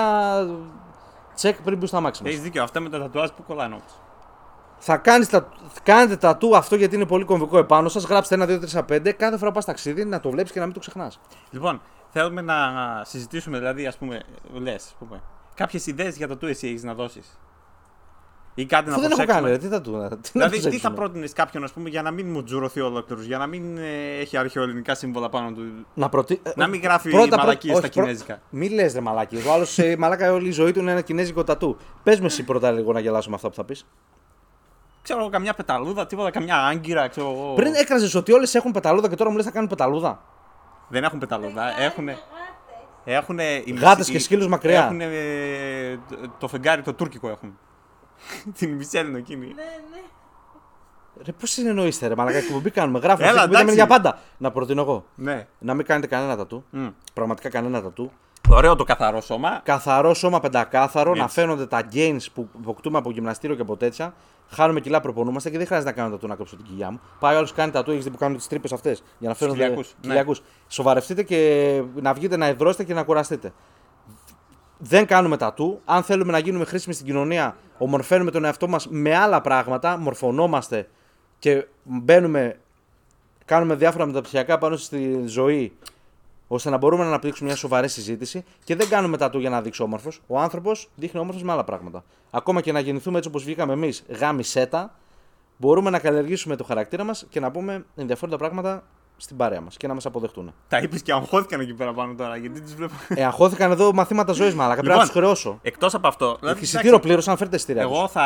τσεκ πριν μπει στα μάξιμα. Έχεις δίκιο. Αυτά με τα τατουάζ που κολλάνε όμως. Θα κάνεις τα... Κάνετε τατού αυτό γιατί είναι πολύ κομβικό επάνω σας. Γράψτε ένα, δύο, τρία, πέντε. Κάθε φορά που πας ταξίδι να το βλέπεις και να μην το ξεχνάς. Λοιπόν, θέλουμε να συζητήσουμε, δηλαδή, ας πούμε, λες, ας πούμε, κάποιες ιδέες για τατού εσύ έχεις να δώσεις. Ή κάτι αυτό να προσέξουμε. Δεν έχω κάνει, ρε, τι τατού, να, τι δηλαδή, να τι θα πρότεινες κάποιον, ας πούμε, για να μην μου τζουρωθεί ολόκληρος, για να μην ε, έχει αρχαιοελληνικά σύμβολα πάνω του. Να, προτι... να μην γράφει πρώτα, μαλακίες πρώτα, στα όχι, κινέζικα. Πρώτα... Μη λες, ρε μαλακίες. Ο άλλος ε, μαλάκα όλη η ζωή του είναι ένα κινέζικο τατού. Πες με εσύ πρώτα λίγο να γελάσουμε αυτά που θα πεις. Ξέρω εγώ, καμιά πεταλούδα, τίποτα, καμιά άγκυρα, ξέρω εγώ. Πριν έκραζες ότι όλες έχουν πεταλούδα και τώρα μου λες θα κάνουν πεταλούδα. Δεν έχουν πεταλούδα, έχουνε. Έχουνε. Γάτες και σκύλους μακριά. Έχουνε. Το φεγγάρι το τουρκικό έχουν. Την Μισελ εκείνη. Ναι, ναι. Ρε, πώς συνεννοείστε, ρε μαλακά, εκπομπή κάνουμε. Γράφουμε. Έλα, εντάξει. Για πάντα. Να προτείνω εγώ. Ναι. Να μην κάνετε κανένα τατού. Mm. Πραγματικά κανένα τατού. Ωραίο το καθαρό σώμα. Καθαρό σώμα πεντακάθαρο. Έτσι. Να φαίνονται τα gains που αποκτούμε από γυμναστήριο και από τέτοια. Χάνουμε κιλά, προπονούμαστε και δεν χρειάζεται να κάνω τατού να κόψω την κοιλιά μου. Πάει άλλο κάνει τατού, έχει δει που κάνουν τις τρύπες αυτές. Για να φαίνονται κοιλιακούς. Ναι. Σοβαρευτείτε και να βγείτε να ευρώσετε και να κουραστείτε. Δεν κάνουμε τατού. Αν θέλουμε να γίνουμε χρήσιμοι στην κοινωνία, ομορφαίνουμε τον εαυτό μας με άλλα πράγματα. Μορφωνόμαστε και μπαίνουμε, κάνουμε διάφορα μεταπτυχιακά πάνω στη ζωή, ώστε να μπορούμε να αναπτύξουμε μια σοβαρή συζήτηση και δεν κάνουμε τατού για να δείξει όμορφος. Ο άνθρωπος δείχνει όμορφος με άλλα πράγματα. Ακόμα και να γεννηθούμε έτσι όπως βγήκαμε εμείς, γάμι σέτα, μπορούμε να καλλιεργήσουμε το χαρακτήρα μας και να πούμε ενδιαφέροντα πράγματα στην παρέα μας και να μας αποδεχτούν. Τα είπες και αγχώθηκαν εκεί πέρα πάνω τώρα, γιατί τις βλέπω. Ε, αγχώθηκαν εδώ μαθήματα ζωής, μάλλον. Πρέπει λοιπόν, να τους χρεώσω. Εκτός από αυτό. Δηλαδή, εισιτήριο πλήρως, αν φέρετε εισιτήρια. Εγώ θα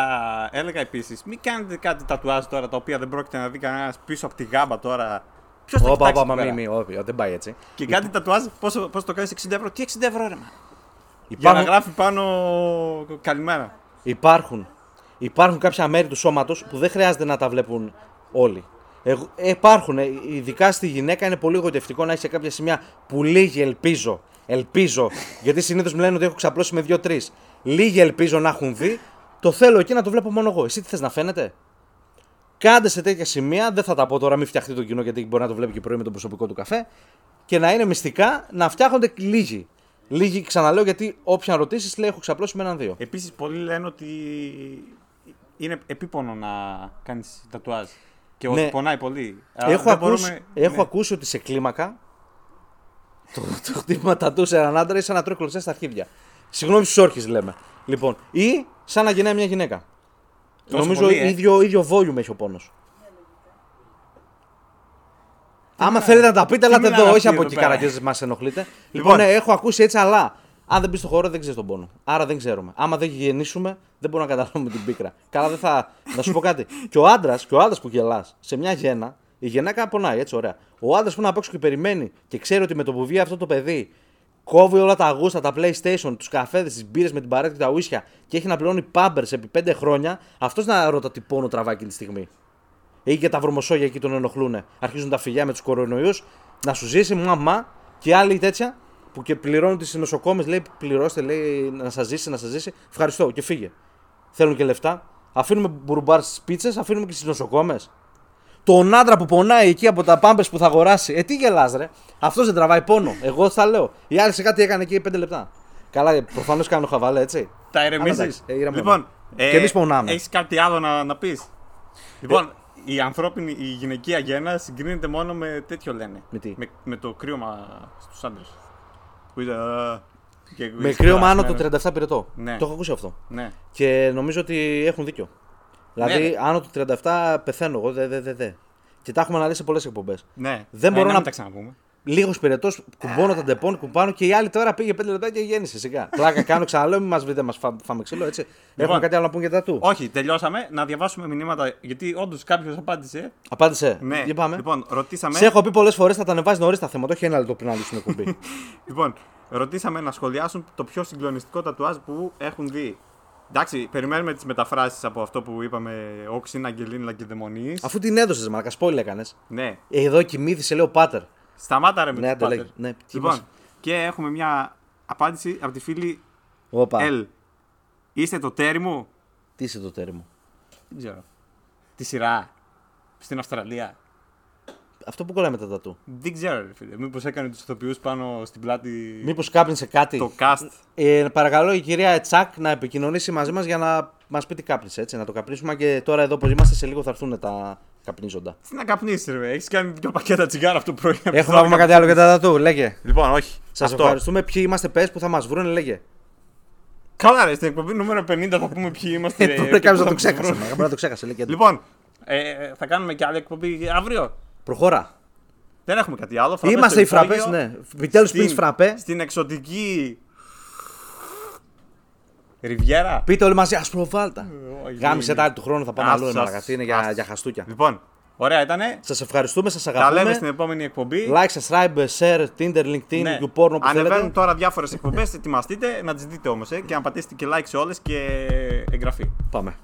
έλεγα επίσης, μην κάνετε κάτι τατουάζ τώρα τα οποία δεν πρόκειται να δει κανένας πίσω από τη γάμπα τώρα. Ποιος θα κοιτάξει τώρα. Όπα, μη, μη, δεν πάει έτσι. Και κάτι τατουάζ, πώς το κάνεις εξήντα ευρώ. Τι εξήντα ευρώ ρε μα. Για να γράφει πάνω καλημέρα. Υπάρχουν. Υπάρχουν κάποια μέρη του σώματος που δεν χρειάζεται να τα βλέπουν όλοι. Ε, υπάρχουν, ειδικά στη γυναίκα είναι πολύ γοητευτικό να έχει σε κάποια σημεία που λίγη ελπίζω. Ελπίζω, γιατί συνήθως μου λένε ότι έχω ξαπλώσει με δύο-τρεις. Λίγη ελπίζω να έχουν δει. Το θέλω εκεί να το βλέπω μόνο εγώ. Εσύ τι θες να φαίνεται. Κάντε σε τέτοια σημεία, δεν θα τα πω τώρα, μην φτιαχτεί το κοινό γιατί μπορεί να το βλέπει και πρωί με τον προσωπικό του καφέ. Και να είναι μυστικά να φτιάχνονται λίγοι. Λίγοι, ξαναλέω, γιατί όποιον ρωτήσεις λέει έχω ξαπλώσει με έναν δύο. Επίσης, πολλοί λένε ότι είναι επίπονο να κάνεις τατουάζ. Και ναι. Ότι πονάει πολύ. Έχω, ακούσει, μπορούμε... έχω ναι. ακούσει ότι σε κλίμακα το, το χτύπημα τατού σε έναν άντρα ή σαν να τρώει κλωτσιά στα αρχίδια. Συγγνώμη στους όρχες λέμε. Λοιπόν, ή σαν να γεννάει μια γυναίκα. Τόσο νομίζω πολύ, ε. ίδιο, ίδιο volume έχει ο πόνος. Άμα ναι. θέλετε να τα πείτε, ελάτε εδώ. Όχι από εκεί καραγκιόζες μας ενοχλείτε. Λοιπόν, ναι, έχω ακούσει έτσι, αλλά αν δεν μπει στο χώρο δεν ξέρεις τον πόνο. Άρα δεν ξέρουμε. Άμα δεν γεννήσουμε, δεν μπορούμε να καταλάβουμε την πίκρα. Καλά, δεν θα. Να σου πω κάτι. Και ο άντρας που γελάς σε μια γένα, η γυναίκα πονάει, έτσι ωραία. Ο άντρας που είναι απ' έξω και περιμένει και ξέρει ότι με το που βγει αυτό το παιδί κόβει όλα τα αγούστα, τα PlayStation, τους καφέδες, τις μπύρες με την παρέτα και τα ουίσια και έχει να πληρώνει Pampers επί πέντε χρόνια, αυτός να ρώτα τι πόνο τραβάει εκείνη τη στιγμή. Ή και τα βρωμοσόγια εκεί τον ενοχλούν. Αρχίζουν τα φιλιά με τους κορονοϊούς να σου ζήσει μαμά και άλλοι τέτοια. Που και πληρώνουν τις νοσοκόμες, λέει πληρώστε, λέει να σας ζήσει, να σας ζήσει. Ευχαριστώ και φύγε. Θέλουν και λεφτά. Αφήνουμε μπουρμπάρ στις πίτσες, αφήνουμε και στις νοσοκόμες. Τον άντρα που πονάει εκεί από τα πάμπες που θα αγοράσει. Ε, τι γελάς, ρε. Αυτός δεν τραβάει πόνο. Εγώ θα λέω. Η άλλη σε κάτι έκανε εκεί πέντε λεπτά. Καλά, προφανώς κάνω χαβάλε, έτσι. Τα ηρεμίζεις. Ε, λοιπόν, ε, και εμείς πονάμε. Έχεις κάτι άλλο να, να πεις. Λοιπόν, ε, η ανθρώπινη, η γυναικεία γέννα συγκρίνεται μόνο με τέτοιο λένε. Με, τι? με, με το κρύωμα στους άντρες. Με κρύωμα άνω το τριάντα επτά πυρετό. Ναι. Το έχω ακούσει αυτό. Ναι. Και νομίζω ότι έχουν δίκιο. Δηλαδή, ναι, ναι. άνω το τριάντα επτά πεθαίνω εγώ. Δε, δε, δε, δε. Και τα έχουμε αναλύσει σε πολλές εκπομπές. Ναι. Δεν μπορώ ναι, να μην τα ξαναπούμε. Λίγο πυρετό, κουμπώνω τα ντεπών, κουμπάνω και η άλλη τώρα πήγε πέντε λεπτά και γέννησε. Σιγά. Πλάκα κάνω, ξαναλέω, μην μα βρείτε, μα φά, φάμε ξύλο. Έτσι. Λοιπόν, έχουμε κάτι άλλο να πούμε για τα του. Όχι, τελειώσαμε. Να διαβάσουμε μηνύματα. Γιατί όντως κάποιος απάντησε. Απάντησε. Ναι. Λοιπόν, ρωτήσαμε. Σε έχω πει πολλές φορές θα τα ανεβάζει νωρίς τα θέματα. Όχι ένα λεπτό πριν να λύσουμε κουμπί. Λοιπόν, ρωτήσαμε να σχολιάσουν το πιο συγκλονιστικό τατουάζ που έχουν δει. Εντάξει, περιμένουμε τις μεταφράσεις από αυτό που είπαμε Όξιν, Αγγελίν, Λαγκεδαιμονής. Αφού την έδωσε, μαλάκα, spoiler έκανε. Ναι. Εδώ κοιμήθησε, λέω πάτερ. Σταμάτα ρε με ναι, το πάτερ. Ναι, λοιπόν, και έχουμε μια απάντηση από τη φίλη L. Είστε το τέρι μου. Τι είσαι το τέρι μου. Δεν ξέρω. Τη σειρά. Στην Αυστραλία. Αυτό που κολλάει μετά τα του. Δεν ξέρω ρε φίλε. Μήπως έκανε τους ηθοποιούς πάνω στην πλάτη. Μήπως κάπνισε κάτι. Το cast. Ε, παρακαλώ η κυρία Τσακ να επικοινωνήσει μαζί μας για να μας πει τι κάπνισε. Έτσι, να το καπνίσουμε και τώρα εδώ όπως είμαστε σε λίγο θα έρθουν τα... Καπνίζοντα. Τι να καπνίσεις ρε, έχεις κάνει δύο πακέτα τσιγάρα αυτό το πρωί. Έχουμε ακόμα κάτι άλλο για τα τατού, λέγε. Λοιπόν, όχι. Σας αυτό. Ευχαριστούμε. Ποιοι είμαστε, πες που θα μας βρουν, λέγε. Καλά, ρε, στην εκπομπή νούμερο πενήντα θα πούμε ποιοι είμαστε. Τώρα κάποιος θα το ξέχασε. Να το ξέχασε, λέγε. Λοιπόν, ε, θα κάνουμε και άλλη εκπομπή αύριο. Προχώρα. Δεν έχουμε κάτι άλλο. Φραπές είμαστε οι φραπές, ναι. Επιτέλους πίνεις φραπέ. Στην εξωτική. Ριβιέρα. Πείτε όλοι μαζί, Ασπροβάλτα. Γάμισε τα άλλη του χρόνου, θα πάμε αλλού. Μαλακά, είναι για, για χαστούκια. Λοιπόν, Ωραία ήτανε. Σας ευχαριστούμε, σας αγαπάμε. Τα λέμε στην επόμενη εκπομπή. Like, subscribe, share, Tinder, LinkedIn, ναι. YouPorn, όπως θέλετε. Ανεβαίνουν τώρα διάφορες εκπομπές, ετοιμαστείτε να τις δείτε όμως ε, και να πατήσετε και like σε όλες και εγγραφή. Πάμε.